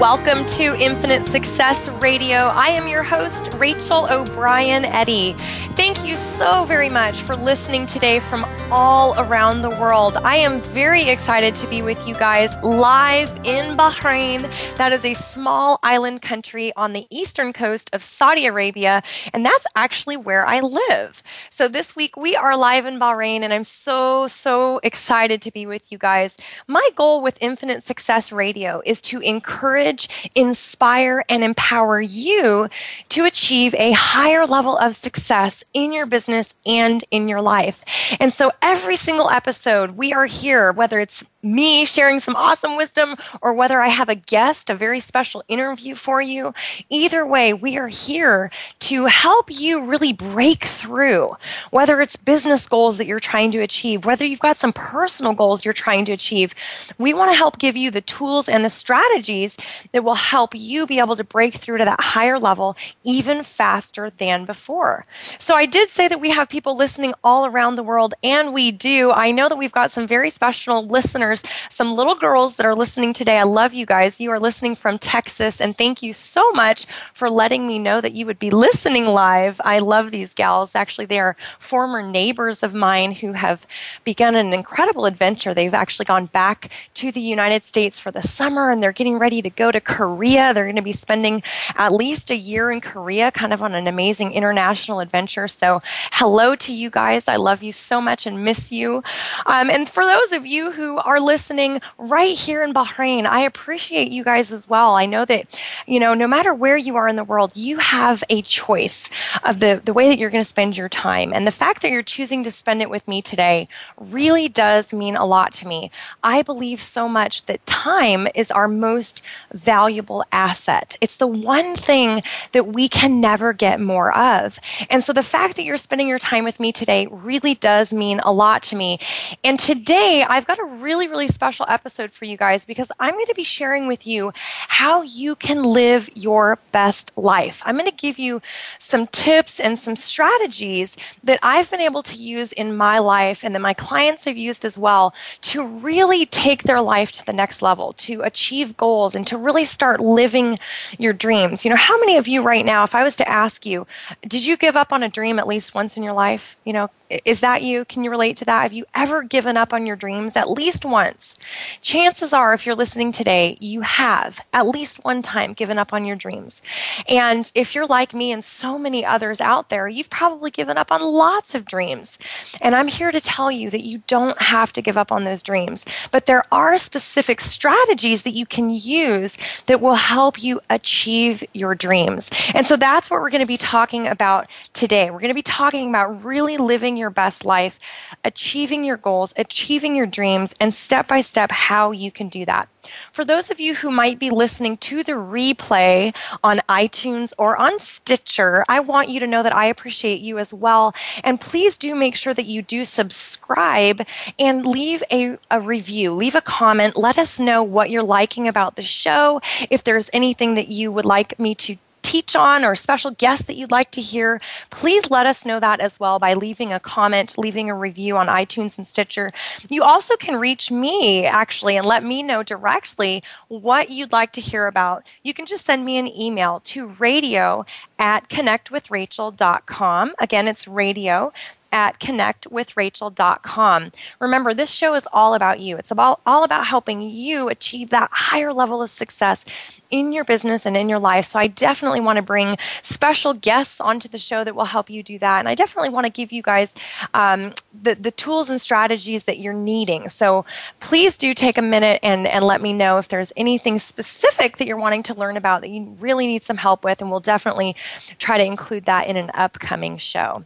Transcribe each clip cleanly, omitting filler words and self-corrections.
Welcome to Infinite Success Radio. I am your host, Rachel O'Brien Eddy. Thank you so very much for listening today from all around the world. I am very excited to be with you guys live in Bahrain. That is a small island country on the eastern coast of Saudi Arabia, and that's actually where I live. So this week we are live in Bahrain, and I'm so excited to be with you guys. My goal with Infinite Success Radio is to encourage, inspire, and empower you to achieve a higher level of success in your business and in your life. And so every single episode, we are here, whether it's me sharing some awesome wisdom or whether I have a guest, a very special interview for you. Either way, we are here to help you really break through, whether it's business goals that you're trying to achieve, whether you've got some personal goals you're trying to achieve. We want to help give you the tools and the strategies that will help you be able to break through to that higher level even faster than before. So I did say that we have people listening all around the world, and we do. I know that we've got some very special listeners, some little girls that are listening today. I love you guys. You are listening from Texas, and thank you so much for letting me know that you would be listening live. I love these gals. Actually, they are former neighbors of mine who have begun an incredible adventure. They've actually gone back to the United States for the summer, and they're getting ready to go to Korea. They're going to be spending at least a year in Korea, kind of on an amazing international adventure. So hello to you guys. I love you so much and miss you. And for those of you who are listening right here in Bahrain, I appreciate you guys as well. I know that, you know, no matter where you are in the world, you have a choice of the way that you're going to spend your time. And the fact that you're choosing to spend it with me today really does mean a lot to me. I believe so much that time is our most valuable asset. It's the one thing that we can never get more of. And so the fact that you're spending your time with me today really does mean a lot to me. And today I've got a really special episode for you guys, because I'm going to be sharing with you how you can live your best life. I'm going to give you some tips and some strategies that I've been able to use in my life and that my clients have used as well to really take their life to the next level, to achieve goals, and to really start living your dreams. You know, how many of you right now, if I was to ask you, did you give up on a dream at least once in your life? You know, is that you? Can you relate to that? Have you ever given up on your dreams at least once? Chances are, if you're listening today, you have at least one time given up on your dreams. And if you're like me and so many others out there, you've probably given up on lots of dreams. And I'm here to tell you that you don't have to give up on those dreams. But there are specific strategies that you can use that will help you achieve your dreams. And so that's what we're going to be talking about today. We're going to be talking about really living your best life, achieving your goals, achieving your dreams, and step-by-step how you can do that. For those of you who might be listening to the replay on iTunes or on Stitcher, I want you to know that I appreciate you as well. And please do make sure that you do subscribe and leave a review, leave a comment. Let us know what you're liking about the show, if there's anything that you would like me to teach on or special guests that you'd like to hear. Please let us know that as well by leaving a comment, leaving a review on iTunes and Stitcher. You also can reach me actually and let me know directly what you'd like to hear about. You can just send me an email to radio@connectwithrachel.com. Again, it's radio at connectwithrachel.com. Remember, this show is all about you. It's all about helping you achieve that higher level of success in your business and in your life. So I definitely want to bring special guests onto the show that will help you do that. And I definitely want to give you guys the tools and strategies that you're needing. So please do take a minute and let me know if there's anything specific that you're wanting to learn about that you really need some help with, and we'll definitely try to include that in an upcoming show.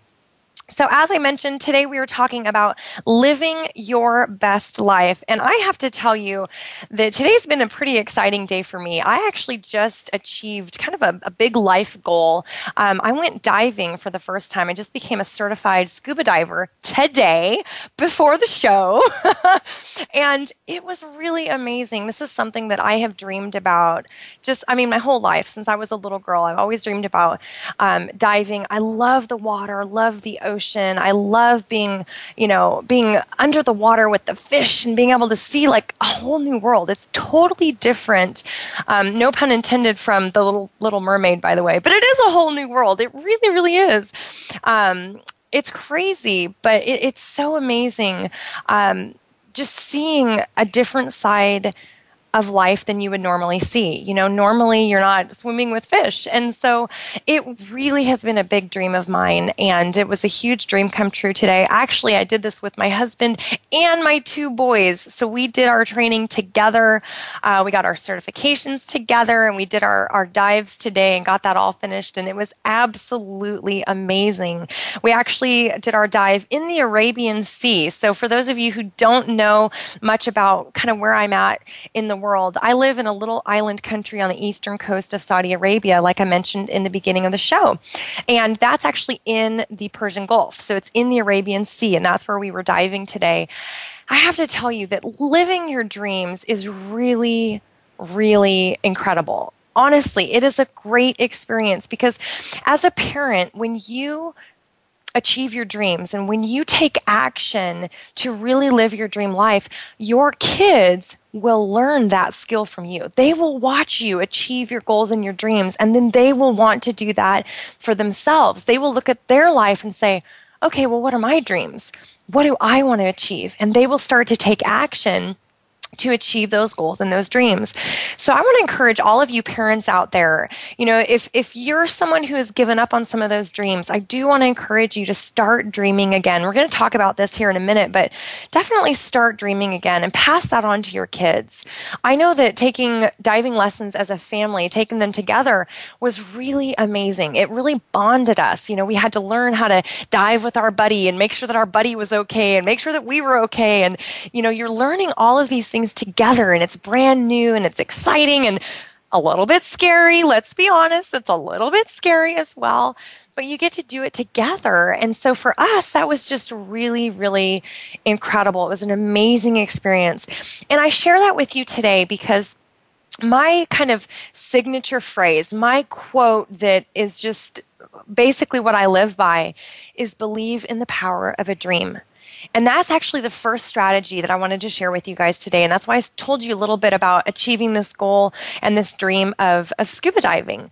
So as I mentioned, today we were talking about living your best life. And I have to tell you that today's been a pretty exciting day for me. I actually just achieved kind of a big life goal. I went diving for the first time. I just became a certified scuba diver today before the show. And it was really amazing. This is something that I have dreamed about my whole life. Since I was a little girl, I've always dreamed about diving. I love the water, love the ocean. I love being under the water with the fish and being able to see like a whole new world. It's totally different, no pun intended, from the Little Mermaid, by the way. But it is a whole new world. It really, really is. It's crazy, but it's so amazing. Just seeing a different side of life than you would normally see. Normally you're not swimming with fish. And so it really has been a big dream of mine, and it was a huge dream come true today. Actually, I did this with my husband and my two boys. So we did our training together. We got our certifications together, and we did our dives today and got that all finished, and it was absolutely amazing. We actually did our dive in the Arabian Sea. So for those of you who don't know much about kind of where I'm at in the world, I live in a little island country on the eastern coast of Saudi Arabia, like I mentioned in the beginning of the show. And that's actually in the Persian Gulf. So it's in the Arabian Sea, and that's where we were diving today. I have to tell you that living your dreams is really, really incredible. Honestly, it is a great experience, because as a parent, when you achieve your dreams and when you take action to really live your dream life, your kids will learn that skill from you. They will watch you achieve your goals and your dreams, and then they will want to do that for themselves. They will look at their life and say, okay, well, what are my dreams? What do I want to achieve? And they will start to take action to achieve those goals and those dreams. So I want to encourage all of you parents out there, if you're someone who has given up on some of those dreams, I do want to encourage you to start dreaming again. We're going to talk about this here in a minute, but definitely start dreaming again and pass that on to your kids. I know that taking diving lessons as a family, taking them together, was really amazing. It really bonded us. We had to learn how to dive with our buddy and make sure that our buddy was okay and make sure that we were okay. And, you're learning all of these things together, and it's brand new and it's exciting and a little bit scary. Let's be honest, it's a little bit scary as well, but you get to do it together. And so for us, that was just really, really incredible. It was an amazing experience. And I share that with you today because my kind of signature phrase, my quote that is just basically what I live by, is believe in the power of a dream. And that's actually the first strategy that I wanted to share with you guys today. And that's why I told you a little bit about achieving this goal and this dream of scuba diving,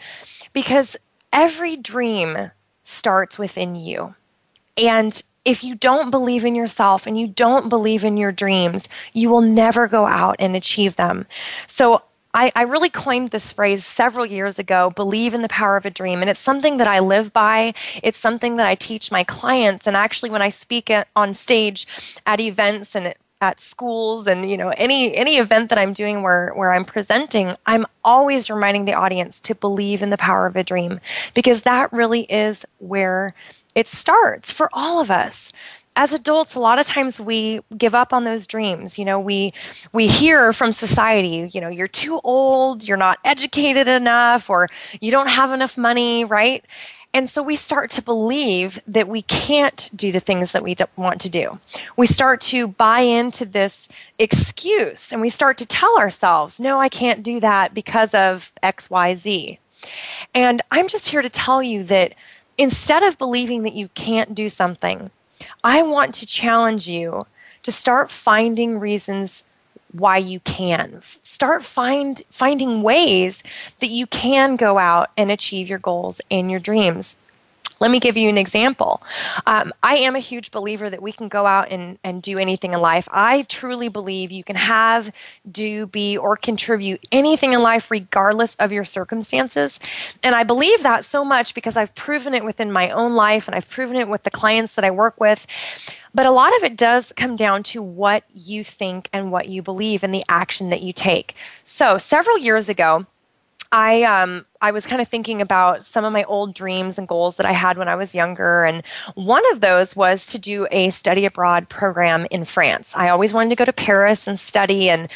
because every dream starts within you. And if you don't believe in yourself and you don't believe in your dreams, you will never go out and achieve them. So I really coined this phrase several years ago, believe in the power of a dream. And it's something that I live by. It's something that I teach my clients. And actually, when I speak on stage at events and at schools and any event that I'm doing where I'm presenting, I'm always reminding the audience to believe in the power of a dream, because that really is where it starts for all of us. As adults, a lot of times we give up on those dreams. We hear from society, you're too old, you're not educated enough, or you don't have enough money, right? And so we start to believe that we can't do the things that we want to do. We start to buy into this excuse, and we start to tell ourselves, no, I can't do that because of X, Y, Z. And I'm just here to tell you that instead of believing that you can't do something, I want to challenge you to start finding reasons why you can. Start finding ways that you can go out and achieve your goals and your dreams. Let me give you an example. I am a huge believer that we can go out and do anything in life. I truly believe you can have, do, be, or contribute anything in life regardless of your circumstances. And I believe that so much because I've proven it within my own life and I've proven it with the clients that I work with. But a lot of it does come down to what you think and what you believe and the action that you take. So several years ago, I was kind of thinking about some of my old dreams and goals that I had when I was younger, and one of those was to do a study abroad program in France. I always wanted to go to Paris and study, and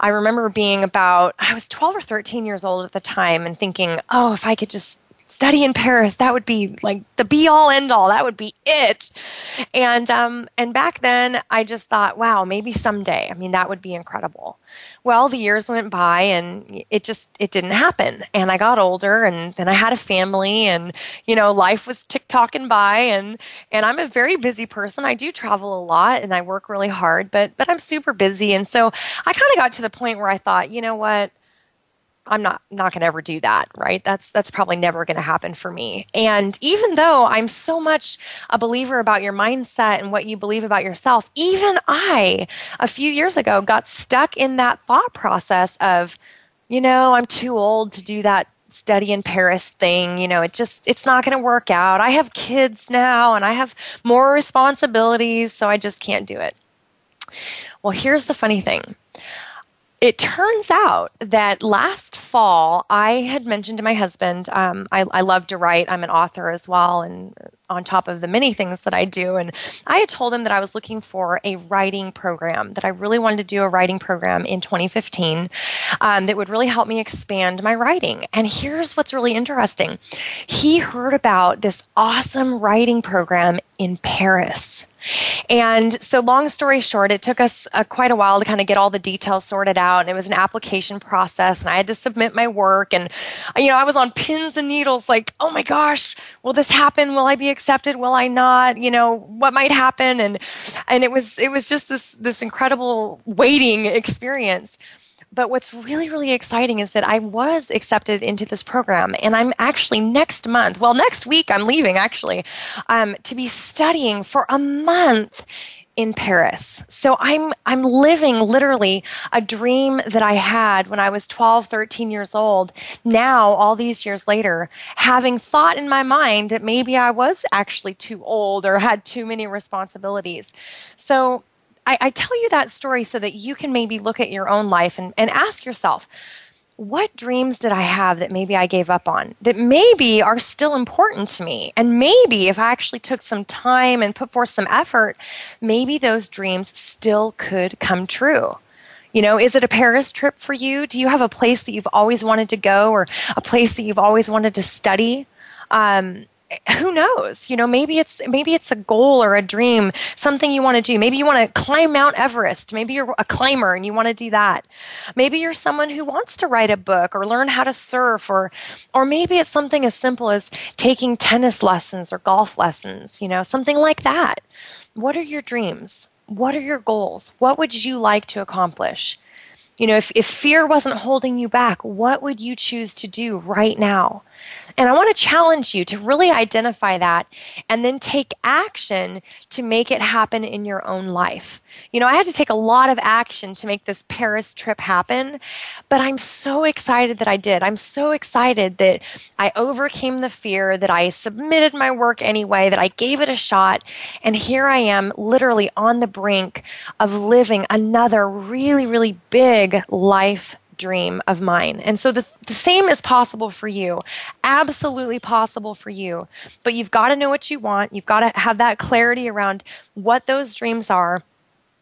I remember being about, I was 12 or 13 years old at the time, and thinking, oh, if I could just study in Paris, that would be like the be-all, end-all. That would be it. And back then, I just thought, wow, maybe someday. I mean, that would be incredible. Well, the years went by, and it didn't happen. And I got older, and then I had a family, and life was tick-tocking by. And I'm a very busy person. I do travel a lot, and I work really hard, but I'm super busy. And so I kind of got to the point where I thought, you know what? I'm not going to ever do that, right? That's probably never going to happen for me. And even though I'm so much a believer about your mindset and what you believe about yourself, even I, a few years ago, got stuck in that thought process of, I'm too old to do that study in Paris thing. It's not going to work out. I have kids now and I have more responsibilities, so I just can't do it. Well, here's the funny thing. It turns out that last fall, I had mentioned to my husband, I love to write. I'm an author as well, and on top of the many things that I do. And I had told him that I was looking for a writing program, that I really wanted to do a writing program in 2015 that would really help me expand my writing. And here's what's really interesting. He heard about this awesome writing program in Paris. And so long story short, it took us quite a while to kind of get all the details sorted out. And it was an application process, and I had to submit my work. And, I was on pins and needles like, oh my gosh, will this happen? Will I be accepted? Will I not? What might happen? And it was just this incredible waiting experience. But what's really, really exciting is that I was accepted into this program, and I'm actually next week I'm leaving actually, to be studying for a month in Paris. So I'm living literally a dream that I had when I was 12, 13 years old. Now, all these years later, having thought in my mind that maybe I was actually too old or had too many responsibilities. So I tell you that story so that you can maybe look at your own life and ask yourself, what dreams did I have that maybe I gave up on, that maybe are still important to me? And maybe if I actually took some time and put forth some effort, maybe those dreams still could come true. Is it a Paris trip for you? Do you have a place that you've always wanted to go or a place that you've always wanted to study? Who knows? Maybe it's a goal or a dream, something you want to do. Maybe you want to climb Mount Everest. Maybe you're a climber and you want to do that. Maybe you're someone who wants to write a book or learn how to surf, or maybe it's something as simple as taking tennis lessons or golf lessons, something like that. What are your dreams? What are your goals? What would you like to accomplish? If fear wasn't holding you back, what would you choose to do right now? And I want to challenge you to really identify that and then take action to make it happen in your own life. I had to take a lot of action to make this Paris trip happen, but I'm so excited that I did. I'm so excited that I overcame the fear, that I submitted my work anyway, that I gave it a shot, and here I am literally on the brink of living another really, really big life dream of mine. And so the same is possible for you, absolutely possible for you, but you've got to know what you want. You've got to have that clarity around what those dreams are.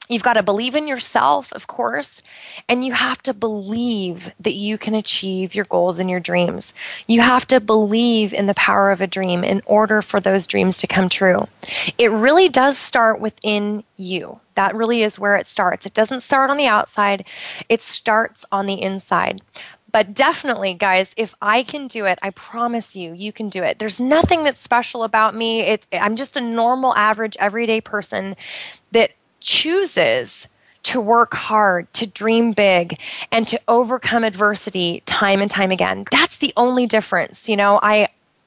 You've got to believe in yourself, of course, and you have to believe that you can achieve your goals and your dreams. You have to believe in the power of a dream in order for those dreams to come true. It really does start within you. That really is where it starts. It doesn't start on the outside. It starts on the inside. But definitely, guys, if I can do it, I promise you, you can do it. There's nothing that's special about me. I'm just a normal, average, everyday person that chooses to work hard, to dream big, and to overcome adversity time and time again. That's the only difference.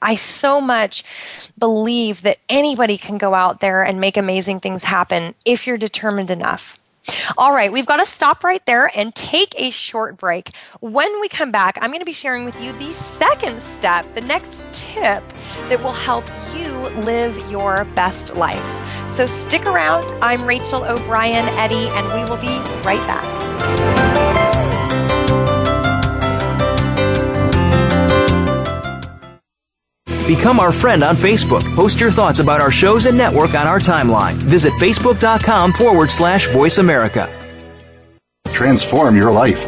I so much believe that anybody can go out there and make amazing things happen if you're determined enough. All right, we've got to stop right there and take a short break. When we come back, I'm going to be sharing with you the second step, the next tip that will help you live your best life. So stick around. I'm Rachel O'Brien Eddy, and we will be right back. Become our friend on Facebook. Post your thoughts about our shows and network on our timeline. Visit Facebook.com/Voice America. Transform your life,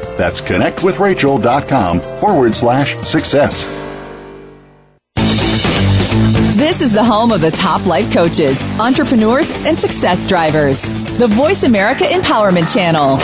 That's connectwithrachel.com/success. This is the home of the top life coaches, entrepreneurs, and success drivers. The Voice America Empowerment Channel.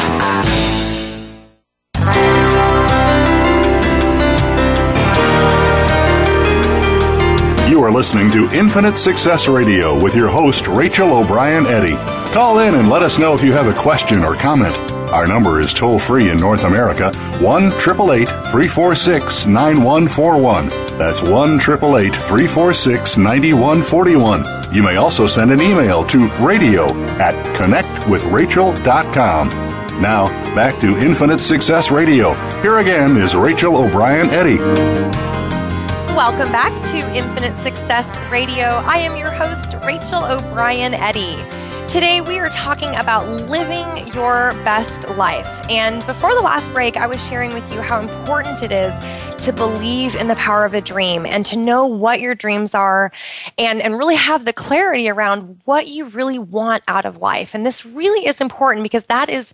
You are listening to Infinite Success Radio with your host, Rachel O'Brien Eddy. Call in and let us know if you have a question or comment. Our number is toll-free in North America, 1-888-346-9141. That's 1-888-346-9141. You may also send an email to radio@connectwithrachel.com. Now, back to Infinite Success Radio. Here again is Rachel O'Brien Eddy. Welcome back to Infinite Success Radio. I am your host, Rachel O'Brien Eddy. Today we are talking about living your best life. And before the last break, I was sharing with you how important it is to believe in the power of a dream and to know what your dreams are and really have the clarity around what you really want out of life. And this really is important because that is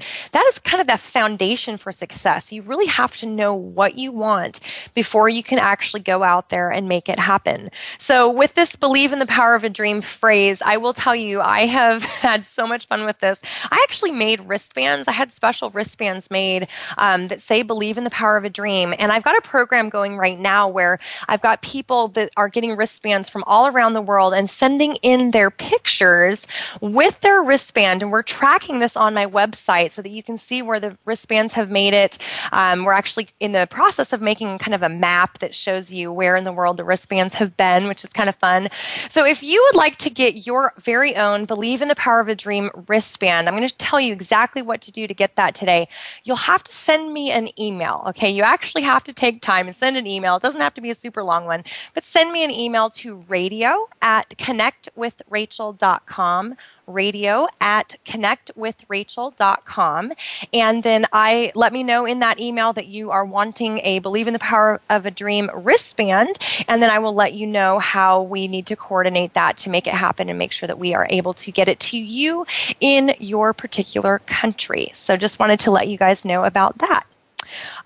kind of the foundation for success. You really have to know what you want before you can actually go out there and make it happen. So with this believe in the power of a dream phrase, I will tell you, I have had so much fun with this. I actually made wristbands. I had special wristbands made that say believe in the power of a dream. And I've got a program going right now where I've got people that are getting wristbands from all around the world and sending in their pictures with their wristband. And we're tracking this on my website so that you can see where the wristbands have made it. We're actually in the process of making kind of a map that shows you where in the world the wristbands have been, which is kind of fun. So if you would like to get your very own Believe in the Power of a Dream wristband, I'm going to tell you exactly what to do to get that today. You'll have to send me an email, okay? You actually have to take time and send an email. It doesn't have to be a super long one, but send me an email to radio@connectwithrachel.com. radio@connectwithrachel.com. And then let me know in that email that you are wanting a Believe in the Power of a Dream wristband. And then I will let you know how we need to coordinate that to make it happen and make sure that we are able to get it to you in your particular country. So just wanted to let you guys know about that.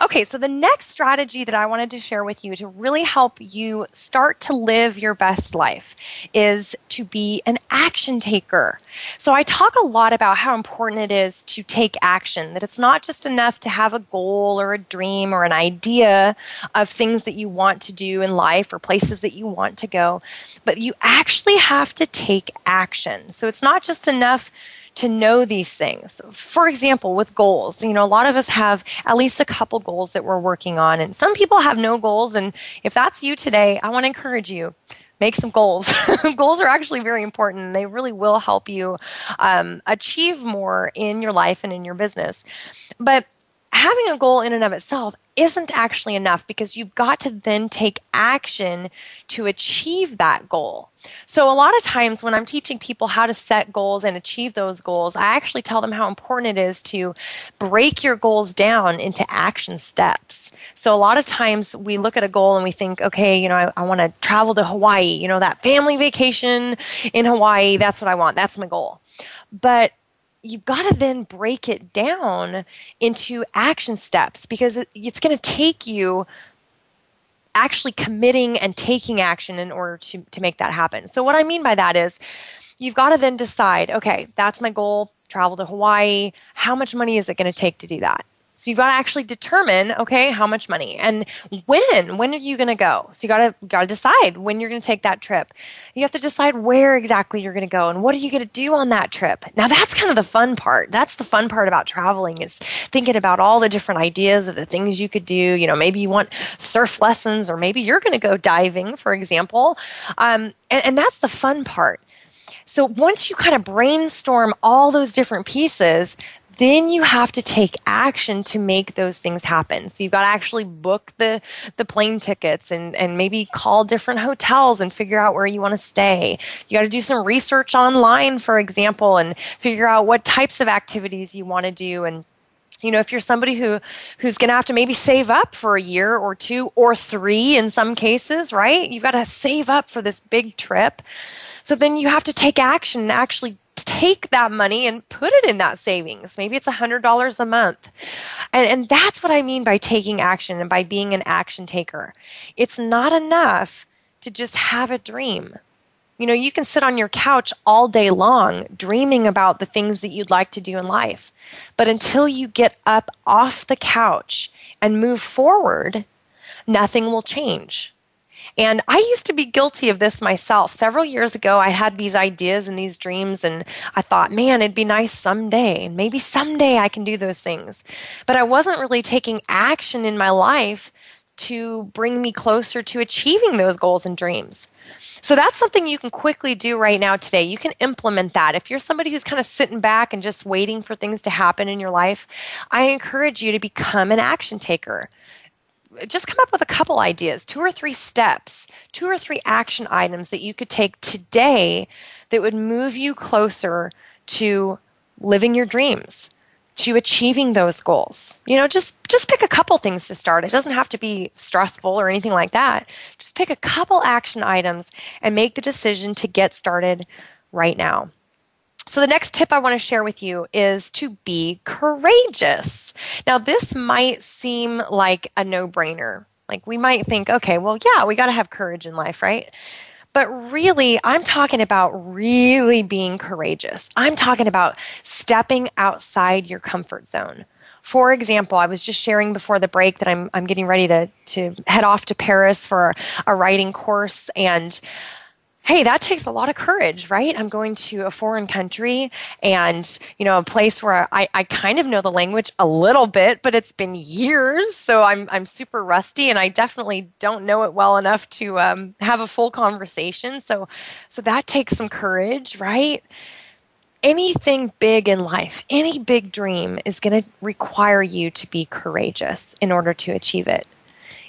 Okay, so the next strategy that I wanted to share with you to really help you start to live your best life is to be an action taker. So I talk a lot about how important it is to take action, that it's not just enough to have a goal or a dream or an idea of things that you want to do in life or places that you want to go, but you actually have to take action. So it's not just enough to know these things. For example, with goals, a lot of us have at least a couple goals that we're working on, and some people have no goals. And if that's you today, I want to encourage you, make some goals. Goals are actually very important. They really will help you achieve more in your life and in your business. But having a goal in and of itself isn't actually enough because you've got to then take action to achieve that goal. So a lot of times when I'm teaching people how to set goals and achieve those goals, I actually tell them how important it is to break your goals down into action steps. So a lot of times we look at a goal and we think, okay, I want to travel to Hawaii, that family vacation in Hawaii, that's what I want, that's my goal. But you've got to then break it down into action steps because it's going to take you actually committing and taking action in order to make that happen. So what I mean by that is you've got to then decide, okay, that's my goal, travel to Hawaii. How much money is it going to take to do that? So you've got to actually determine, okay, how much money and when are you going to go? So you got to decide when you're going to take that trip. You have to decide where exactly you're going to go and what are you going to do on that trip. Now that's kind of the fun part. That's the fun part about traveling is thinking about all the different ideas of the things you could do. You know, maybe you want surf lessons or maybe you're going to go diving, for example. And that's the fun part. So once you kind of brainstorm all those different pieces, then you have to take action to make those things happen. So you've got to actually book the plane tickets and maybe call different hotels and figure out where you want to stay. You got to do some research online, for example, and figure out what types of activities you want to do. And you know, if you're somebody who's going to have to maybe save up for a year or two or three in some cases, right? You've got to save up for this big trip. So then you have to take action and actually take that money and put it in that savings. Maybe it's $100 a month. And that's what I mean by taking action and by being an action taker. It's not enough to just have a dream. You know, you can sit on your couch all day long dreaming about the things that you'd like to do in life. But until you get up off the couch and move forward, nothing will change. And I used to be guilty of this myself. Several years ago, I had these ideas and these dreams, and I thought, man, it'd be nice someday. Maybe someday I can do those things. But I wasn't really taking action in my life to bring me closer to achieving those goals and dreams. So that's something you can quickly do right now today. You can implement that. If you're somebody who's kind of sitting back and just waiting for things to happen in your life, I encourage you to become an action taker. Just come up with a couple ideas, 2 or 3 steps, 2 or 3 action items that you could take today that would move you closer to living your dreams, to achieving those goals. You know, just pick a couple things to start. It doesn't have to be stressful or anything like that. Just pick a couple action items and make the decision to get started right now. So the next tip I want to share with you is to be courageous. Now, this might seem like a no-brainer. Like we might think, okay, well, yeah, we got to have courage in life, right? But really, I'm talking about really being courageous. I'm talking about stepping outside your comfort zone. For example, I was just sharing before the break that I'm getting ready to head off to Paris for a writing course, and hey, that takes a lot of courage, right? I'm going to a foreign country and, you know, a place where I kind of know the language a little bit, but it's been years, so I'm super rusty and I definitely don't know it well enough to have a full conversation. So that takes some courage, right? Anything big in life, any big dream is going to require you to be courageous in order to achieve it.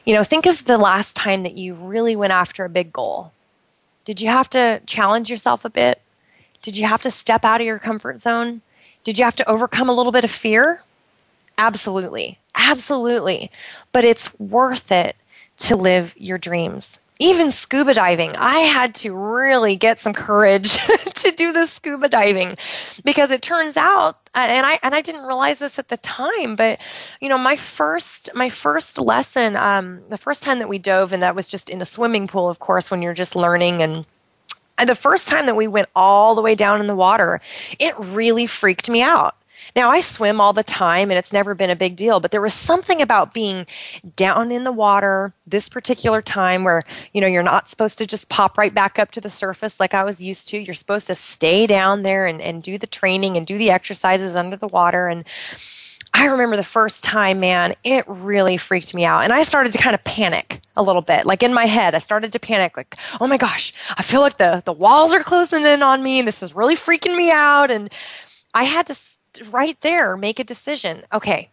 You know, think of the last time that you really went after a big goal. Did you have to challenge yourself a bit? Did you have to step out of your comfort zone? Did you have to overcome a little bit of fear? Absolutely. Absolutely. But it's worth it to live your dreams. Even scuba diving. I had to really get some courage to do the scuba diving because it turns out, and I didn't realize this at the time, but you know, my first lesson, the first time that we dove, and that was just in a swimming pool, of course, when you're just learning, and the first time that we went all the way down in the water, it really freaked me out. Now, I swim all the time, and it's never been a big deal, but there was something about being down in the water this particular time where, you know, you're not supposed to just pop right back up to the surface like I was used to. You're supposed to stay down there and do the training and do the exercises under the water. And I remember the first time, man, it really freaked me out. And I started to kind of panic a little bit. Like in my head, I started to panic like, oh my gosh, I feel like the walls are closing in on me. This is really freaking me out. And I had to right there, make a decision. Okay,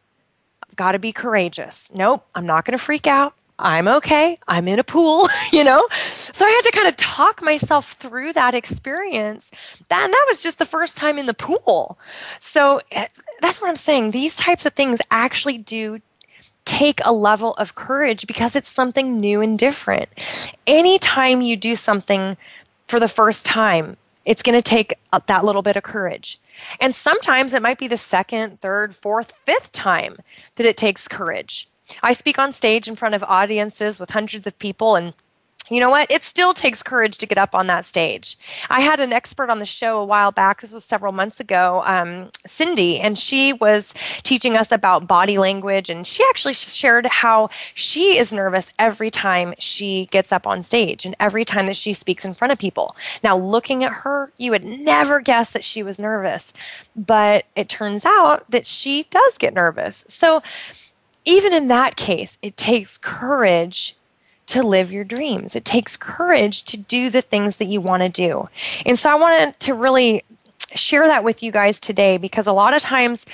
I've got to be courageous. Nope, I'm not going to freak out. I'm okay. I'm in a pool, you know? So I had to kind of talk myself through that experience. That was just the first time in the pool. So that's what I'm saying. These types of things actually do take a level of courage because it's something new and different. Anytime you do something for the first time, it's going to take that little bit of courage. And sometimes it might be the second, third, fourth, fifth time that it takes courage. I speak on stage in front of audiences with hundreds of people, and you know what? It still takes courage to get up on that stage. I had an expert on the show a while back. This was several months ago, Cindy, and she was teaching us about body language. And she actually shared how she is nervous every time she gets up on stage and every time that she speaks in front of people. Now, looking at her, you would never guess that she was nervous. But it turns out that she does get nervous. So even in that case, it takes courage to live your dreams. It takes courage to do the things that you want to do. And so I wanted to really share that with you guys today, because a lot of times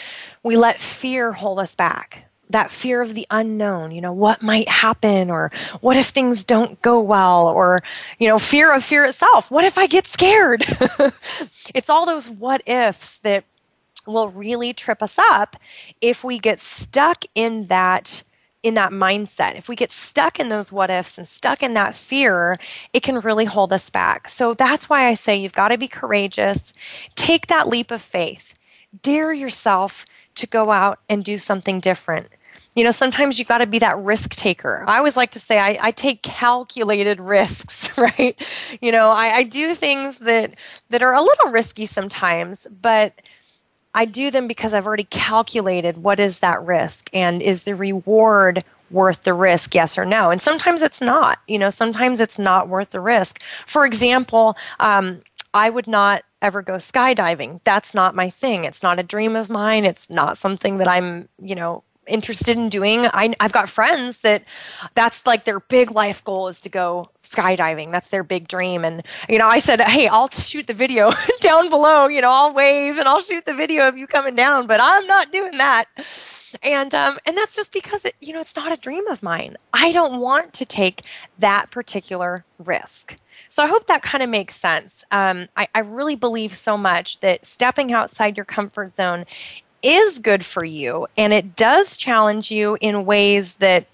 we let fear hold us back. That fear of the unknown, you know, what might happen, or what if things don't go well, or, you know, fear of fear itself. What if I get scared? It's all those what ifs that will really trip us up if we get stuck in that mindset. If we get stuck in those what ifs and stuck in that fear, it can really hold us back. So that's why I say you've got to be courageous. Take that leap of faith. Dare yourself to go out and do something different. You know, sometimes you've got to be that risk taker. I always like to say I take calculated risks, right? You know, I do things that are a little risky sometimes, but I do them because I've already calculated what is that risk, and is the reward worth the risk, yes or no? And sometimes it's not. You know, sometimes it's not worth the risk. For example, I would not ever go skydiving. That's not my thing. It's not a dream of mine. It's not something that I'm, you know, interested in doing. I've got friends that's like their big life goal is to go skydiving. That's their big dream. And, you know, I said, hey, I'll shoot the video down below, you know, I'll wave and I'll shoot the video of you coming down, but I'm not doing that. And that's just because, you know, it's not a dream of mine. I don't want to take that particular risk. So I hope that kind of makes sense. I really believe so much that stepping outside your comfort zone is good for you, and it does challenge you in ways that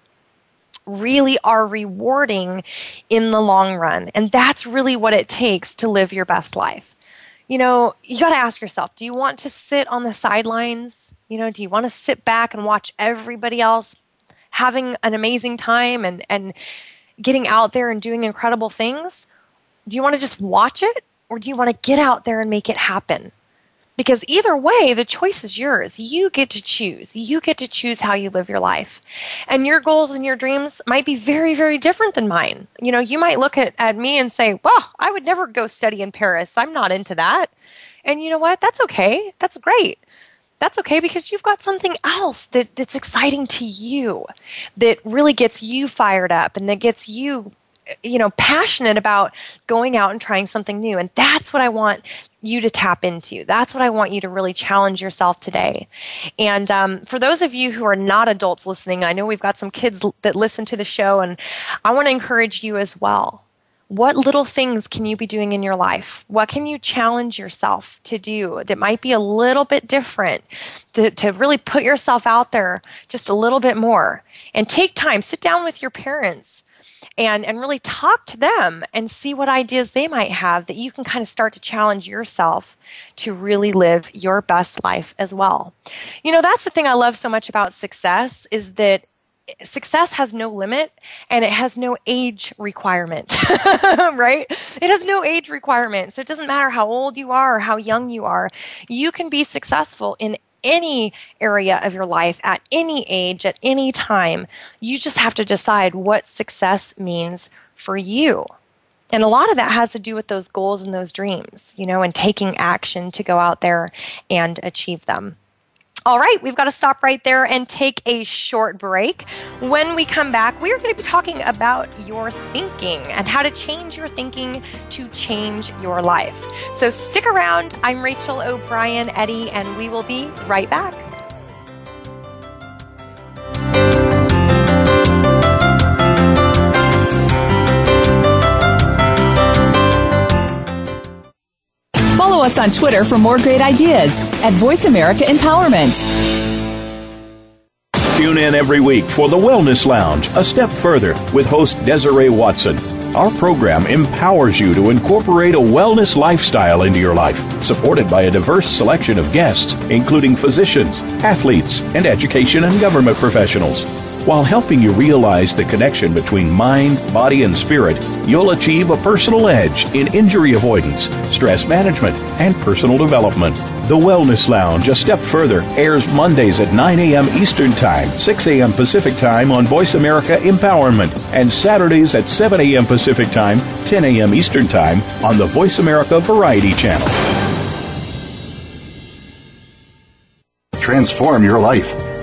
really are rewarding in the long run. And that's really what it takes to live your best life. You know, you got to ask yourself, do you want to sit on the sidelines? You know, do you want to sit back and watch everybody else having an amazing time and getting out there and doing incredible things? Do you want to just watch it, or do you want to get out there and make it happen? Because either way, the choice is yours. You get to choose. You get to choose how you live your life. And your goals and your dreams might be very, very different than mine. You know, you might look at me and say, well, I would never go study in Paris. I'm not into that. And you know what? That's okay. That's great. That's okay, because you've got something else that's exciting to you, that really gets you fired up and that gets you, you know, passionate about going out and trying something new. And that's what I want you to tap into. That's what I want you to really challenge yourself today. And for those of you who are not adults listening, I know we've got some kids that listen to the show, and I want to encourage you as well. What little things can you be doing in your life? What can you challenge yourself to do that might be a little bit different, to really put yourself out there just a little bit more? And take time, sit down with your parents and really talk to them and see what ideas they might have that you can kind of start to challenge yourself to really live your best life as well. You know, that's the thing I love so much about success, is that success has no limit, and it has no age requirement, right? It has no age requirement. So it doesn't matter how old you are or how young you are. You can be successful in any area of your life, at any age, at any time. You just have to decide what success means for you. And a lot of that has to do with those goals and those dreams, you know, and taking action to go out there and achieve them. All right, we've got to stop right there and take a short break. When we come back, we are going to be talking about your thinking and how to change your thinking to change your life. So stick around. I'm Rachel O'Brien Eddy, and we will be right back. Follow us on Twitter for more great ideas at Voice America Empowerment. Tune in every week for the Wellness Lounge, A Step Further, with host Desiree Watson. Our program empowers you to incorporate a wellness lifestyle into your life, supported by a diverse selection of guests, including physicians, athletes, and education and government professionals. While helping you realize the connection between mind, body, and spirit, you'll achieve a personal edge in injury avoidance, stress management, and personal development. The Wellness Lounge, a step further, airs Mondays at 9 a.m. Eastern Time, 6 a.m. Pacific Time on Voice America Empowerment, and Saturdays at 7 a.m. Pacific Time, 10 a.m. Eastern Time on the Voice America Variety Channel. Transform your life,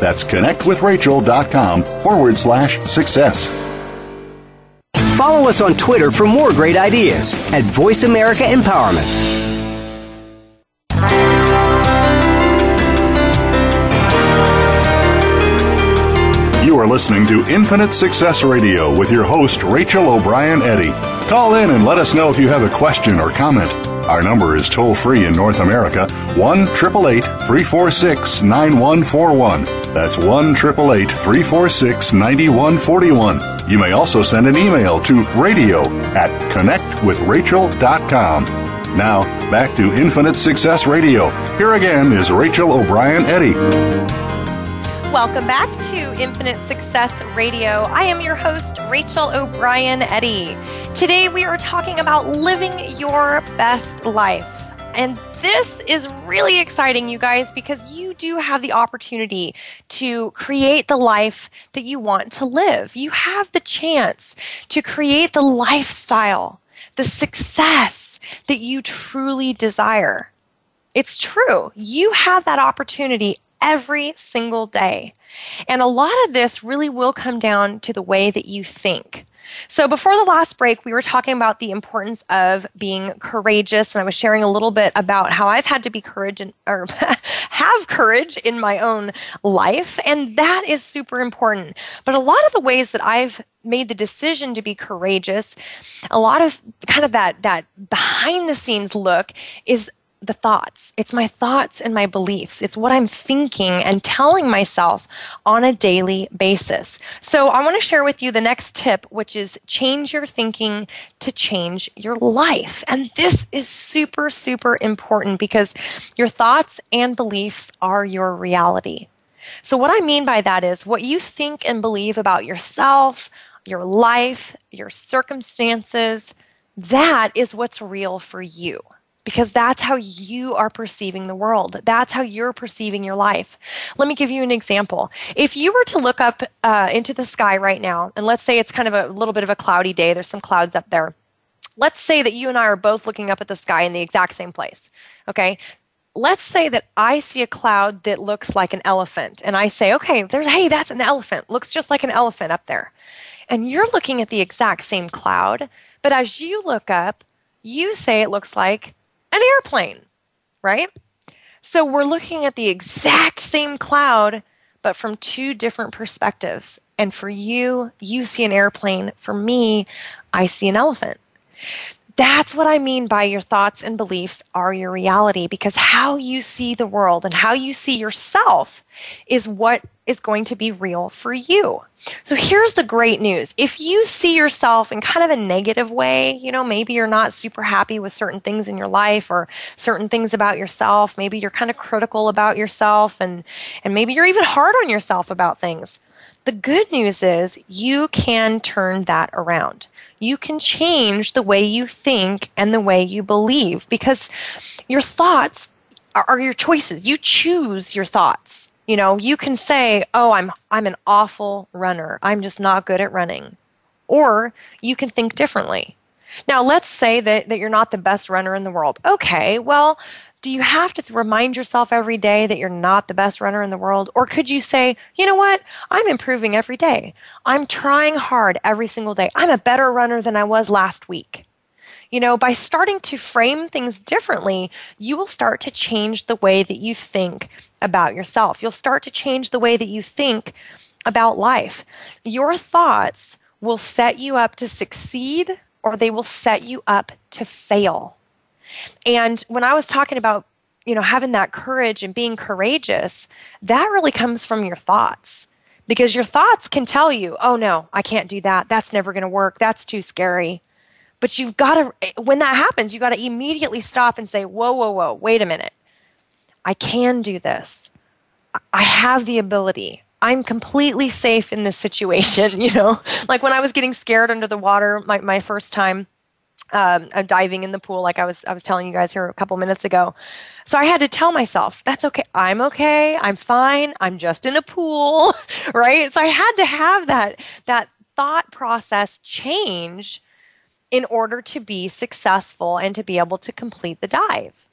That's connectwithrachel.com/success. Follow us on Twitter for more great ideas at Voice America Empowerment. You are listening to Infinite Success Radio with your host, Rachel O'Brien Eddy. Call in and let us know if you have a question or comment. Our number is toll-free in North America, 1-888-346-9141. That's 1-888-346-9141. You may also send an email to radio@connectwithrachel.com. Now, back to Infinite Success Radio. Here again is Rachel O'Brien Eddy. Welcome back to Infinite Success Radio. I am your host, Rachel O'Brien Eddy. Today we are talking about living your best life. And this is really exciting, you guys, because you do have the opportunity to create the life that you want to live. You have the chance to create the lifestyle, the success that you truly desire. It's true. You have that opportunity every single day. And a lot of this really will come down to the way that you think. So before the last break, we were talking about the importance of being courageous, and I was sharing a little bit about how I've had to be have courage in my own life, and that is super important. But a lot of the ways that I've made the decision to be courageous, a lot of kind of that behind-the-scenes look is the thoughts. It's my thoughts and my beliefs. It's what I'm thinking and telling myself on a daily basis. So I want to share with you the next tip, which is change your thinking to change your life. And this is super, super important because your thoughts and beliefs are your reality. So what I mean by that is what you think and believe about yourself, your life, your circumstances, that is what's real for you. Because that's how you are perceiving the world. That's how you're perceiving your life. Let me give you an example. If you were to look up into the sky right now, and let's say it's kind of a little bit of a cloudy day, there's some clouds up there. Let's say that you and I are both looking up at the sky in the exact same place, okay? Let's say that I see a cloud that looks like an elephant, and I say, okay, hey, that's an elephant. Looks just like an elephant up there. And you're looking at the exact same cloud, but as you look up, you say it looks like an airplane, right? So we're looking at the exact same cloud, but from two different perspectives. And for you, you see an airplane. For me, I see an elephant. That's what I mean by your thoughts and beliefs are your reality, because how you see the world and how you see yourself is what is going to be real for you. So here's the great news. If you see yourself in kind of a negative way, you know, maybe you're not super happy with certain things in your life or certain things about yourself, maybe you're kind of critical about yourself, and maybe you're even hard on yourself about things. The good news is you can turn that around. You can change the way you think and the way you believe, because your thoughts are your choices. You choose your thoughts. You know, you can say, oh, I'm an awful runner. I'm just not good at running. Or you can think differently. Now, let's say that you're not the best runner in the world. Okay, well, do you have to remind yourself every day that you're not the best runner in the world? Or could you say, you know what? I'm improving every day. I'm trying hard every single day. I'm a better runner than I was last week. You know, by starting to frame things differently, you will start to change the way that you think about yourself. You'll start to change the way that you think about life. Your thoughts will set you up to succeed or they will set you up to fail. And when I was talking about, you know, having that courage and being courageous, that really comes from your thoughts, because your thoughts can tell you, oh no, I can't do that. That's never going to work. That's too scary. But you've got to, when that happens, you've got to immediately stop and say, whoa, whoa, whoa, wait a minute. I can do this. I have the ability. I'm completely safe in this situation, you know. Like when I was getting scared under the water my first time diving in the pool, like I was telling you guys here a couple minutes ago. So I had to tell myself, that's okay, I'm fine, I'm just in a pool, right? So I had to have that thought process change in order to be successful and to be able to complete the dive.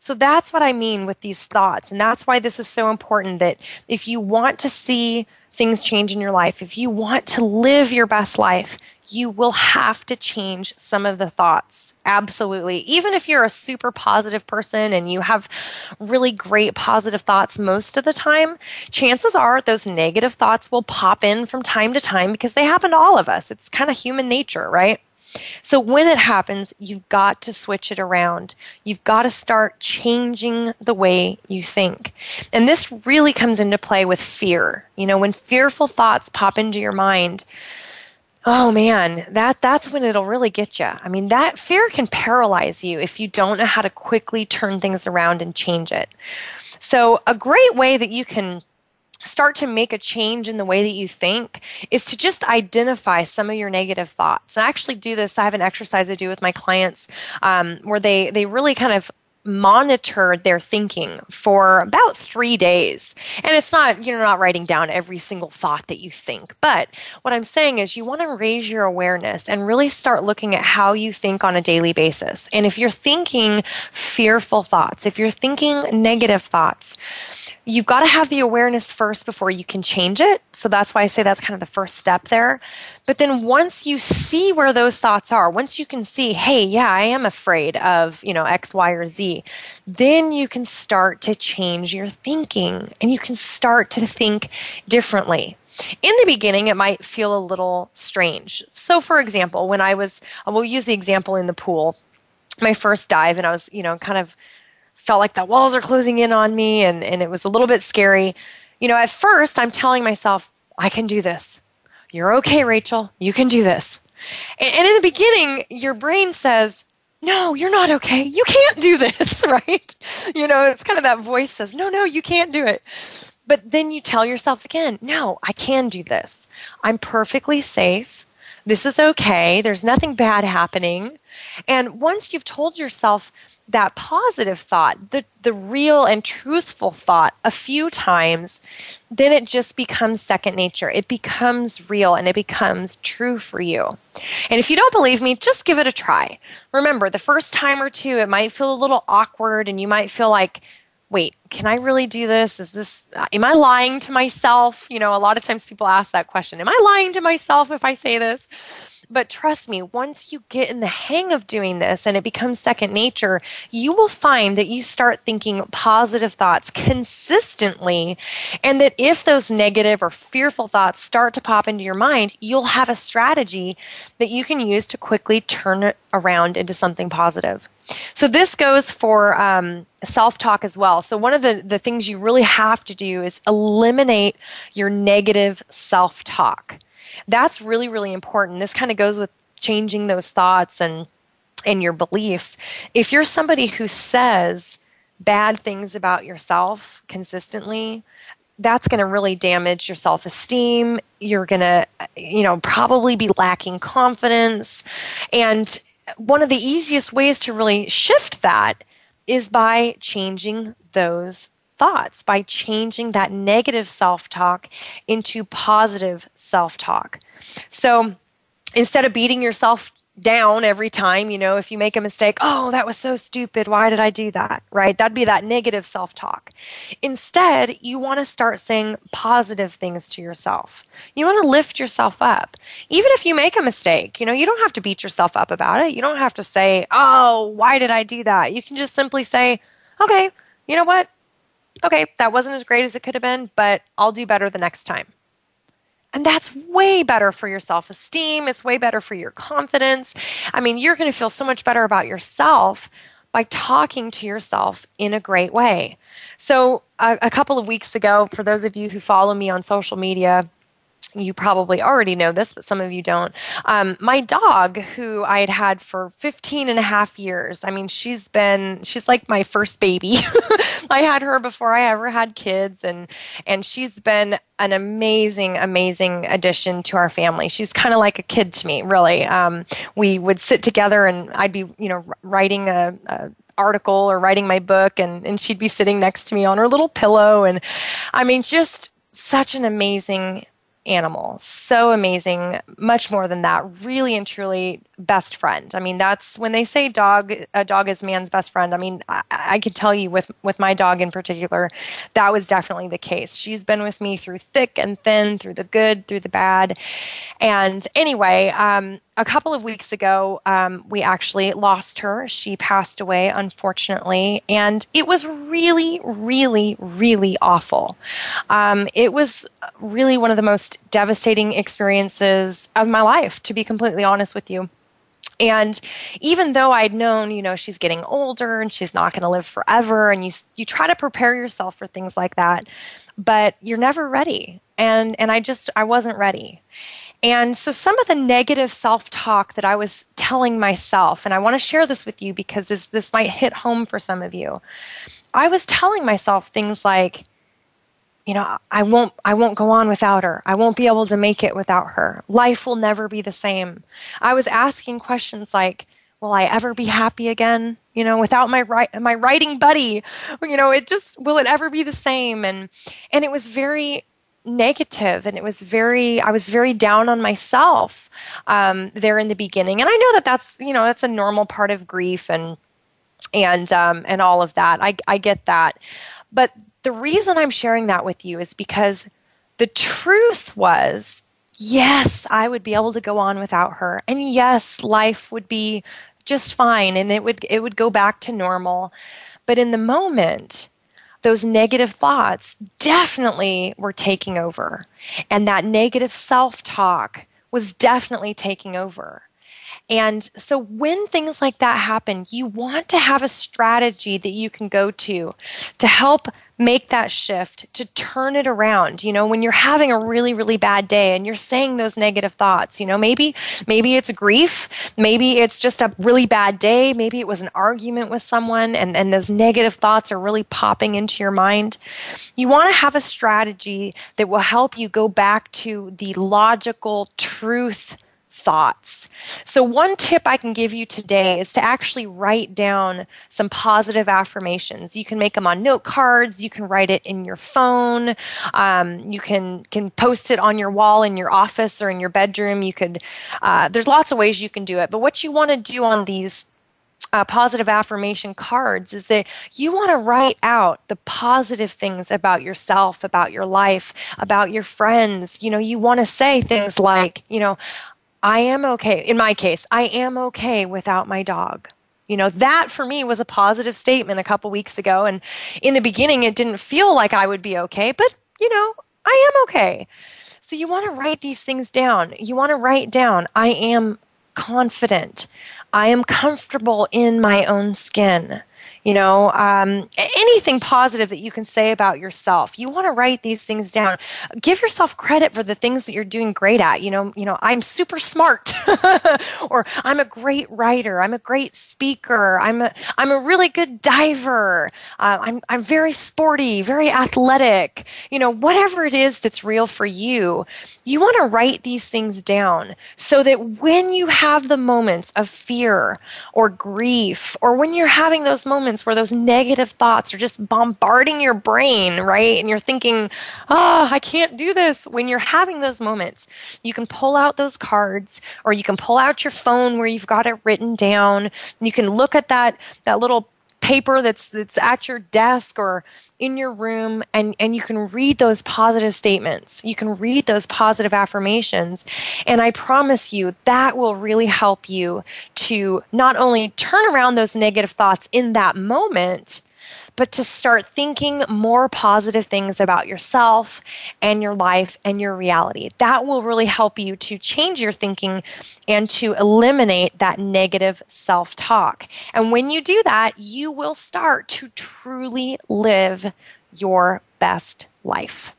So that's what I mean with these thoughts, and that's why this is so important, that if you want to see things change in your life, if you want to live your best life, you will have to change some of the thoughts, absolutely. Even if you're a super positive person and you have really great positive thoughts most of the time, chances are those negative thoughts will pop in from time to time because they happen to all of us. It's kind of human nature, right? So when it happens, you've got to switch it around. You've got to start changing the way you think. And this really comes into play with fear. You know, when fearful thoughts pop into your mind, oh man, that's when it'll really get you. I mean, that fear can paralyze you if you don't know how to quickly turn things around and change it. So a great way that you can start to make a change in the way that you think is to just identify some of your negative thoughts. And I actually do this. I have an exercise I do with my clients where they really kind of monitor their thinking for about 3 days. And it's not, you're not writing down every single thought that you think. But what I'm saying is you want to raise your awareness and really start looking at how you think on a daily basis. And if you're thinking fearful thoughts, if you're thinking negative thoughts, you've got to have the awareness first before you can change it. So that's why I say that's kind of the first step there. But then once you see where those thoughts are, once you can see, hey, yeah, I am afraid of, you know, X, Y, or Z, then you can start to change your thinking and you can start to think differently. In the beginning, it might feel a little strange. So for example, when we'll use the example in the pool, my first dive, and I was, you know, kind of felt like the walls are closing in on me, and it was a little bit scary. You know, at first, I'm telling myself, I can do this. You're okay, Rachel. You can do this. And in the beginning, your brain says, no, you're not okay. You can't do this, right? You know, it's kind of that voice says, no, you can't do it. But then you tell yourself again, no, I can do this. I'm perfectly safe. This is okay. There's nothing bad happening. And once you've told yourself that positive thought, the real and truthful thought a few times, then it just becomes second nature. It becomes real and it becomes true for you. And if you don't believe me, just give it a try. Remember, the first time or two, it might feel a little awkward and you might feel like, wait, can I really do this? Am I lying to myself? You know, a lot of times people ask that question. Am I lying to myself if I say this? But trust me, once you get in the hang of doing this and it becomes second nature, you will find that you start thinking positive thoughts consistently, and that if those negative or fearful thoughts start to pop into your mind, you'll have a strategy that you can use to quickly turn it around into something positive. So this goes for self-talk as well. So one of the things you really have to do is eliminate your negative self-talk. That's really, really important. This kind of goes with changing those thoughts and your beliefs. If you're somebody who says bad things about yourself consistently, that's going to really damage your self-esteem. You're going to, you know, probably be lacking confidence. And one of the easiest ways to really shift that is by changing those thoughts, by changing that negative self-talk into positive self-talk. So instead of beating yourself down every time, you know, if you make a mistake, oh, that was so stupid, why did I do that, right? That'd be that negative self-talk. Instead, you want to start saying positive things to yourself. You want to lift yourself up. Even if you make a mistake, you know, you don't have to beat yourself up about it. You don't have to say, oh, why did I do that? You can just simply say, okay, you know what? Okay, that wasn't as great as it could have been, but I'll do better the next time. And that's way better for your self-esteem. It's way better for your confidence. I mean, you're going to feel so much better about yourself by talking to yourself in a great way. So a couple of weeks ago, for those of you who follow me on social media, you probably already know this, but some of you don't. My dog, who I had had for 15 and a half years, I mean, she's like my first baby. I had her before I ever had kids, and she's been an amazing, amazing addition to our family. She's kind of like a kid to me, really. We would sit together, and I'd be, writing a article or writing my book, and she'd be sitting next to me on her little pillow, and I mean, just such an amazing animal. So amazing. Much more than that. Really and truly best friend. I mean, that's when they say a dog is man's best friend. I mean, I could tell you with my dog in particular, that was definitely the case. She's been with me through thick and thin, through the good, through the bad. And anyway, a couple of weeks ago, we actually lost her. She passed away, unfortunately, and it was really, really, really awful. It was really one of the most devastating experiences of my life, to be completely honest with you. And even though I'd known, she's getting older and she's not going to live forever, and you try to prepare yourself for things like that, but you're never ready. And I wasn't ready. And so some of the negative self-talk that I was telling myself, and I want to share this with you because this might hit home for some of you. I was telling myself things like, I won't go on without her. I won't be able to make it without her. Life will never be the same. I was asking questions like, will I ever be happy again? Without my writing buddy, will it ever be the same? And it was very negative, and I was very down on myself there in the beginning. And I know that that's a normal part of grief and all of that. I get that. But the reason I'm sharing that with you is because the truth was, yes, I would be able to go on without her. And yes, life would be just fine, and it would go back to normal. But in the moment, those negative thoughts definitely were taking over. And that negative self-talk was definitely taking over. And so when things like that happen, you want to have a strategy that you can go to help make that shift, to turn it around. When you're having a really, really bad day and you're saying those negative thoughts, maybe it's grief, maybe it's just a really bad day, maybe it was an argument with someone, and those negative thoughts are really popping into your mind. You want to have a strategy that will help you go back to the logical truth thoughts. So one tip I can give you today is to actually write down some positive affirmations. You can make them on note cards. You can write it in your phone. You can post it on your wall in your office or in your bedroom. You could. There's lots of ways you can do it. But what you want to do on these positive affirmation cards is that you want to write out the positive things about yourself, about your life, about your friends. You want to say things like, I am okay. In my case, I am okay without my dog. That for me was a positive statement a couple weeks ago. And in the beginning, it didn't feel like I would be okay, but I am okay. So you want to write these things down. You want to write down, I am confident. I am comfortable in my own skin. Anything positive that you can say about yourself. You want to write these things down. Give yourself credit for the things that you're doing great at. I'm super smart, or I'm a great writer. I'm a great speaker. I'm a really good diver. I'm very sporty, very athletic. Whatever it is that's real for you, you want to write these things down so that when you have the moments of fear or grief, or when you're having those moments where those negative thoughts are just bombarding your brain, right? And you're thinking, oh, I can't do this. When you're having those moments, you can pull out those cards, or you can pull out your phone where you've got it written down. You can look at that little paper that's at your desk or in your room, and you can read those positive statements. You can read those positive affirmations. And I promise you that will really help you to not only turn around those negative thoughts in that moment, but to start thinking more positive things about yourself and your life and your reality. That will really help you to change your thinking and to eliminate that negative self-talk. And when you do that, you will start to truly live your best life.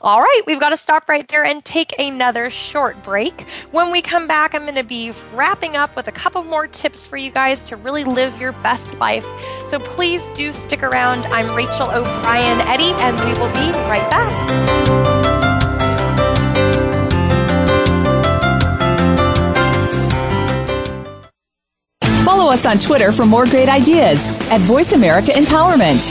All right, we've got to stop right there and take another short break. When we come back, I'm going to be wrapping up with a couple more tips for you guys to really live your best life. So please do stick around. I'm Rachel O'Brien Eddy, and we will be right back. Follow us on Twitter for more great ideas at Voice America Empowerment.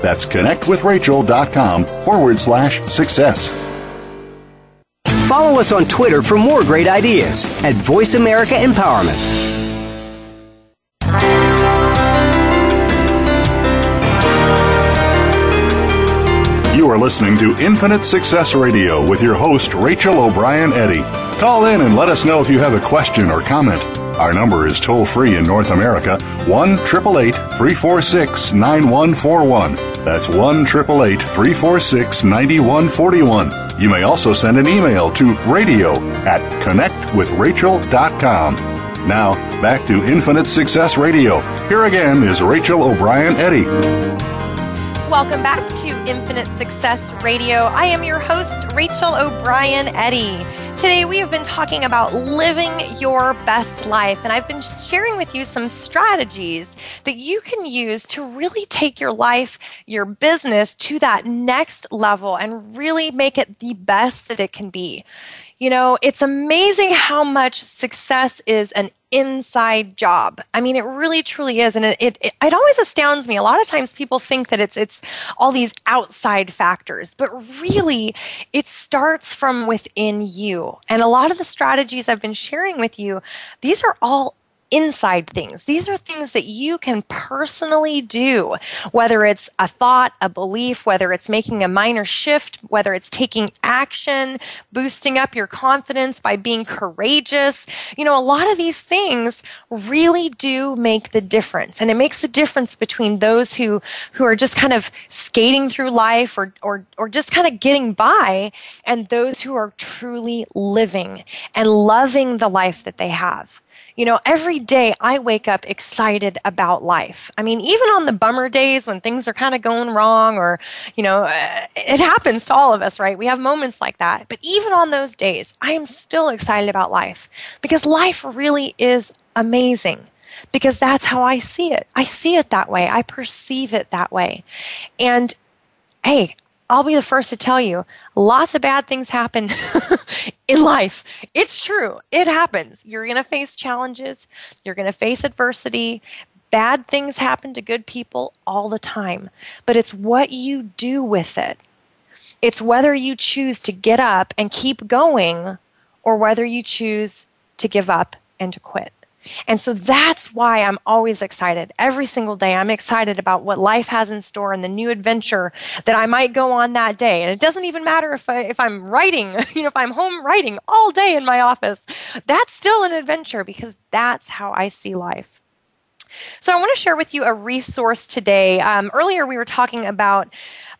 That's connectwithrachel.com/success. Follow us on Twitter for more great ideas at Voice America Empowerment. You are listening to Infinite Success Radio with your host, Rachel O'Brien Eddy. Call in and let us know if you have a question or comment. Our number is toll-free in North America, 1-888-346-9141. That's 1-888-346-9141. You may also send an email to radio@connectwithrachel.com. Now, back to Infinite Success Radio. Here again is Rachel O'Brien Eddy. Welcome back to Infinite Success Radio. I am your host, Rachel O'Brien Eddy. Today we have been talking about living your best life, and I've been sharing with you some strategies that you can use to really take your life, your business to that next level and really make it the best that it can be. You know, it's amazing how much success is an inside job. I mean, it really truly is. And it always astounds me. A lot of times people think that it's all these outside factors, but really it starts from within you. And a lot of the strategies I've been sharing with you, these are all inside things. These are things that you can personally do, whether it's a thought, a belief, whether it's making a minor shift, whether it's taking action, boosting up your confidence by being courageous. You know, a lot of these things really do make the difference. And it makes the difference between those who are just kind of skating through life or just kind of getting by and those who are truly living and loving the life that they have. You know, every day I wake up excited about life. I mean, even on the bummer days when things are kind of going wrong or, you know, it happens to all of us, right? We have moments like that. But even on those days, I am still excited about life because life really is amazing. Because that's how I see it. I see it that way. I perceive it that way. And hey, I'll be the first to tell you, lots of bad things happen in life. It's true. It happens. You're going to face challenges. You're going to face adversity. Bad things happen to good people all the time. But it's what you do with it. It's whether you choose to get up and keep going or whether you choose to give up and to quit. And so that's why I'm always excited. Every single day, I'm excited about what life has in store and the new adventure that I might go on that day. And it doesn't even matter if I'm writing, you know, if I'm home writing all day in my office. That's still an adventure because that's how I see life. So I want to share with you a resource today. Earlier, we were talking about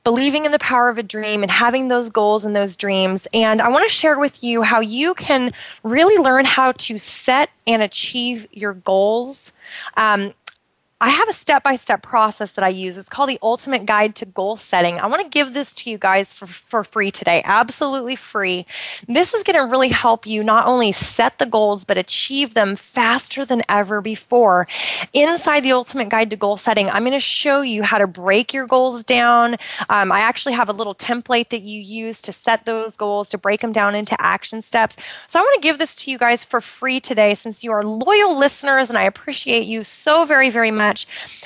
believing in the power of a dream and having those goals and those dreams. And I want to share with you how you can really learn how to set and achieve your goals I have a step-by-step process that I use. It's called the Ultimate Guide to Goal Setting. I want to give this to you guys for free today, absolutely free. This is going to really help you not only set the goals, but achieve them faster than ever before. Inside the Ultimate Guide to Goal Setting, I'm going to show you how to break your goals down. I actually have a little template that you use to set those goals, to break them down into action steps. So I want to give this to you guys for free today, since you are loyal listeners and I appreciate you so very, very much.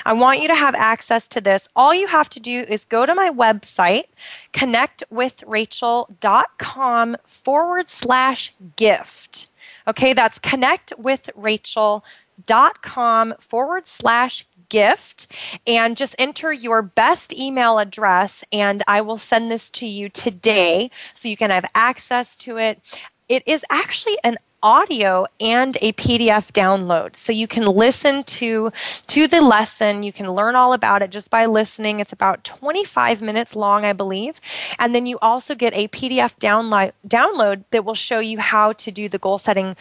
I want you to have access to this. All you have to do is go to my website, connectwithrachel.com/gift. Okay, that's connectwithrachel.com/gift, and just enter your best email address, and I will send this to you today so you can have access to it. It is actually an audio and a PDF download. So you can listen to the lesson. You can learn all about it just by listening. It's about 25 minutes long, I believe. And then you also get a PDF download that will show you how to do the goal setting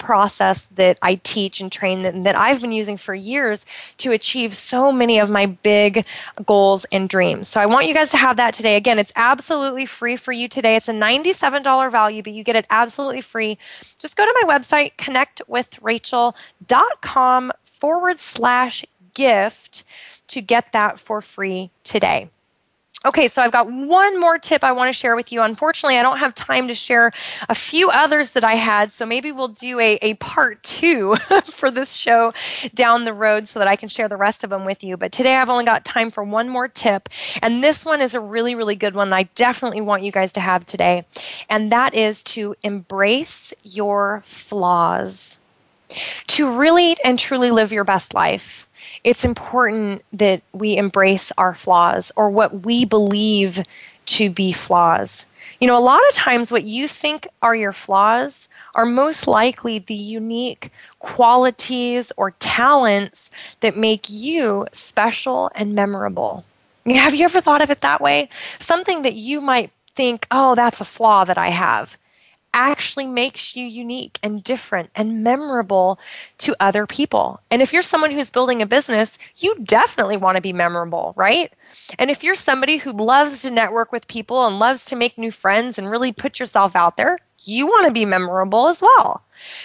process that I teach and train that I've been using for years to achieve so many of my big goals and dreams. So I want you guys to have that today. Again, it's absolutely free for you today. It's a $97 value, but you get it absolutely free. Just go to my website, connectwithrachel.com/gift, to get that for free today. Okay, so I've got one more tip I want to share with you. Unfortunately, I don't have time to share a few others that I had, so maybe we'll do a part two for this show down the road so that I can share the rest of them with you. But today I've only got time for one more tip, and this one is a really, really good one I definitely want you guys to have today, and that is to embrace your flaws. To really and truly live your best life, it's important that we embrace our flaws, or what we believe to be flaws. You know, a lot of times what you think are your flaws are most likely the unique qualities or talents that make you special and memorable. You know, have you ever thought of it that way? Something that you might think, oh, that's a flaw that I have, actually makes you unique and different and memorable to other people. And if you're someone who's building a business, you definitely want to be memorable, right? And if you're somebody who loves to network with people and loves to make new friends and really put yourself out there, you want to be memorable as well.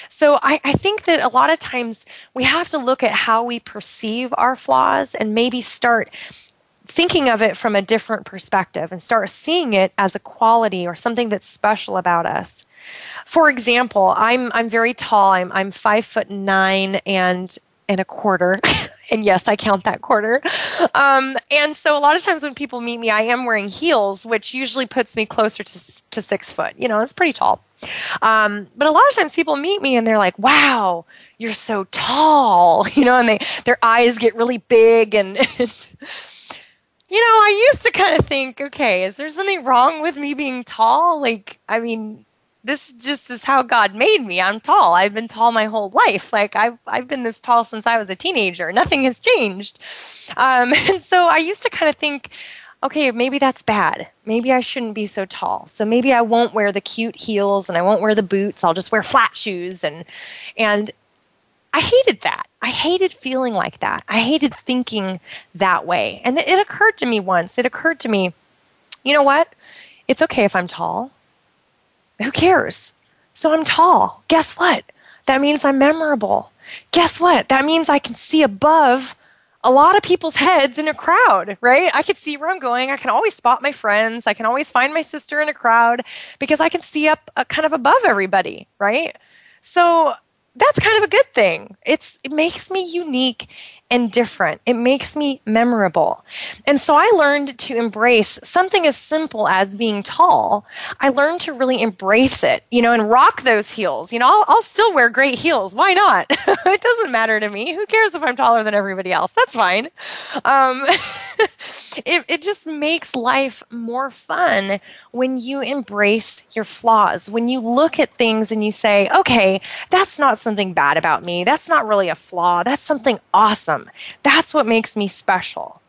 So I think that a lot of times we have to look at how we perceive our flaws and maybe start thinking of it from a different perspective and start seeing it as a quality or something that's special about us. For example, I'm very tall. I'm 5'9" and a quarter. And yes, I count that quarter. And so a lot of times when people meet me, I am wearing heels, which usually puts me closer to 6 foot. You know, it's pretty tall. But a lot of times people meet me and they're like, wow, you're so tall, you know, and their eyes get really big and you know, I used to kind of think, okay, is there something wrong with me being tall? Like, I mean, this just is how God made me. I'm tall. I've been tall my whole life. Like, I've been this tall since I was a teenager. Nothing has changed. And so I used to kind of think, okay, maybe that's bad. Maybe I shouldn't be so tall. So maybe I won't wear the cute heels and I won't wear the boots. I'll just wear flat shoes. And I hated that. I hated feeling like that. I hated thinking that way. And it occurred to me once. It occurred to me, you know what? It's okay if I'm tall. Who cares? So I'm tall. Guess what? That means I'm memorable. Guess what? That means I can see above a lot of people's heads in a crowd, right? I can see where I'm going. I can always spot my friends. I can always find my sister in a crowd because I can see up kind of above everybody, right? So that's kind of a good thing. It makes me unique and different. It makes me memorable. And so I learned to embrace something as simple as being tall. I learned to really embrace it, you know, and rock those heels. You know, I'll still wear great heels. Why not? It doesn't matter to me. Who cares if I'm taller than everybody else? That's fine. It just makes life more fun when you embrace your flaws, when you look at things and you say, okay, that's not something bad about me. That's not really a flaw. That's something awesome. That's what makes me special.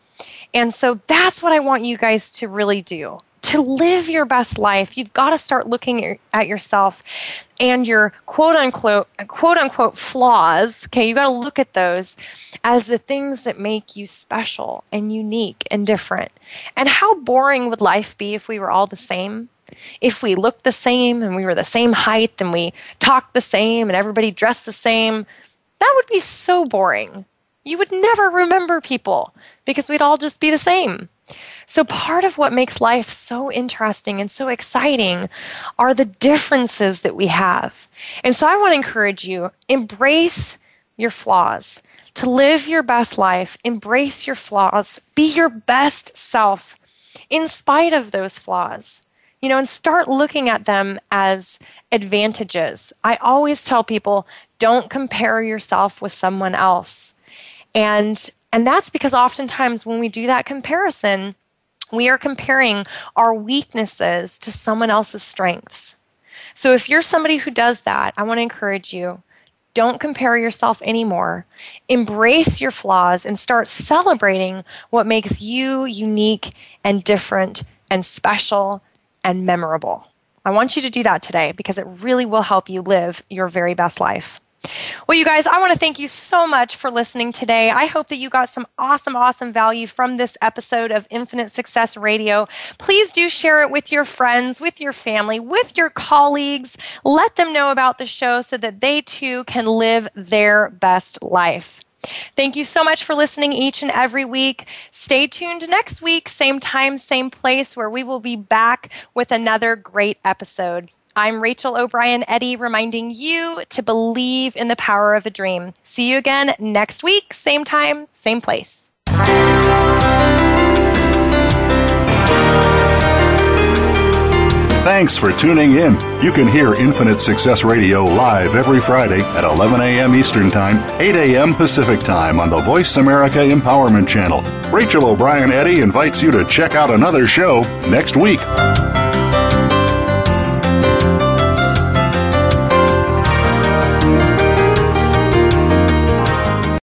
And so that's what I want you guys to really do. to live your best life, you've got to start looking at yourself and your quote unquote flaws. Okay, you got to look at those as the things that make you special and unique and different. And how boring would life be if we were all the same? If we looked the same and we were the same height and we talked the same and everybody dressed the same, that would be so boring. You would never remember people because we'd all just be the same. So part of what makes life so interesting and so exciting are the differences that we have. And so I want to encourage you, embrace your flaws. To live your best life, embrace your flaws. Be your best self in spite of those flaws. You know, and start looking at them as advantages. I always tell people, don't compare yourself with someone else. And that's because oftentimes when we do that comparison, we are comparing our weaknesses to someone else's strengths. So if you're somebody who does that, I want to encourage you, don't compare yourself anymore. Embrace your flaws and start celebrating what makes you unique and different and special and memorable. I want you to do that today because it really will help you live your very best life. Well, you guys, I want to thank you so much for listening today. I hope that you got some awesome, awesome value from this episode of Infinite Success Radio. Please do share it with your friends, with your family, with your colleagues. Let them know about the show so that they too can live their best life. Thank you so much for listening each and every week. Stay tuned next week, same time, same place, where we will be back with another great episode. I'm Rachel O'Brien Eddy, reminding you to believe in the power of a dream. See you again next week, same time, same place. Thanks for tuning in. You can hear Infinite Success Radio live every Friday at 11 a.m. Eastern Time, 8 a.m. Pacific Time on the Voice America Empowerment Channel. Rachel O'Brien Eddy invites you to check out another show next week.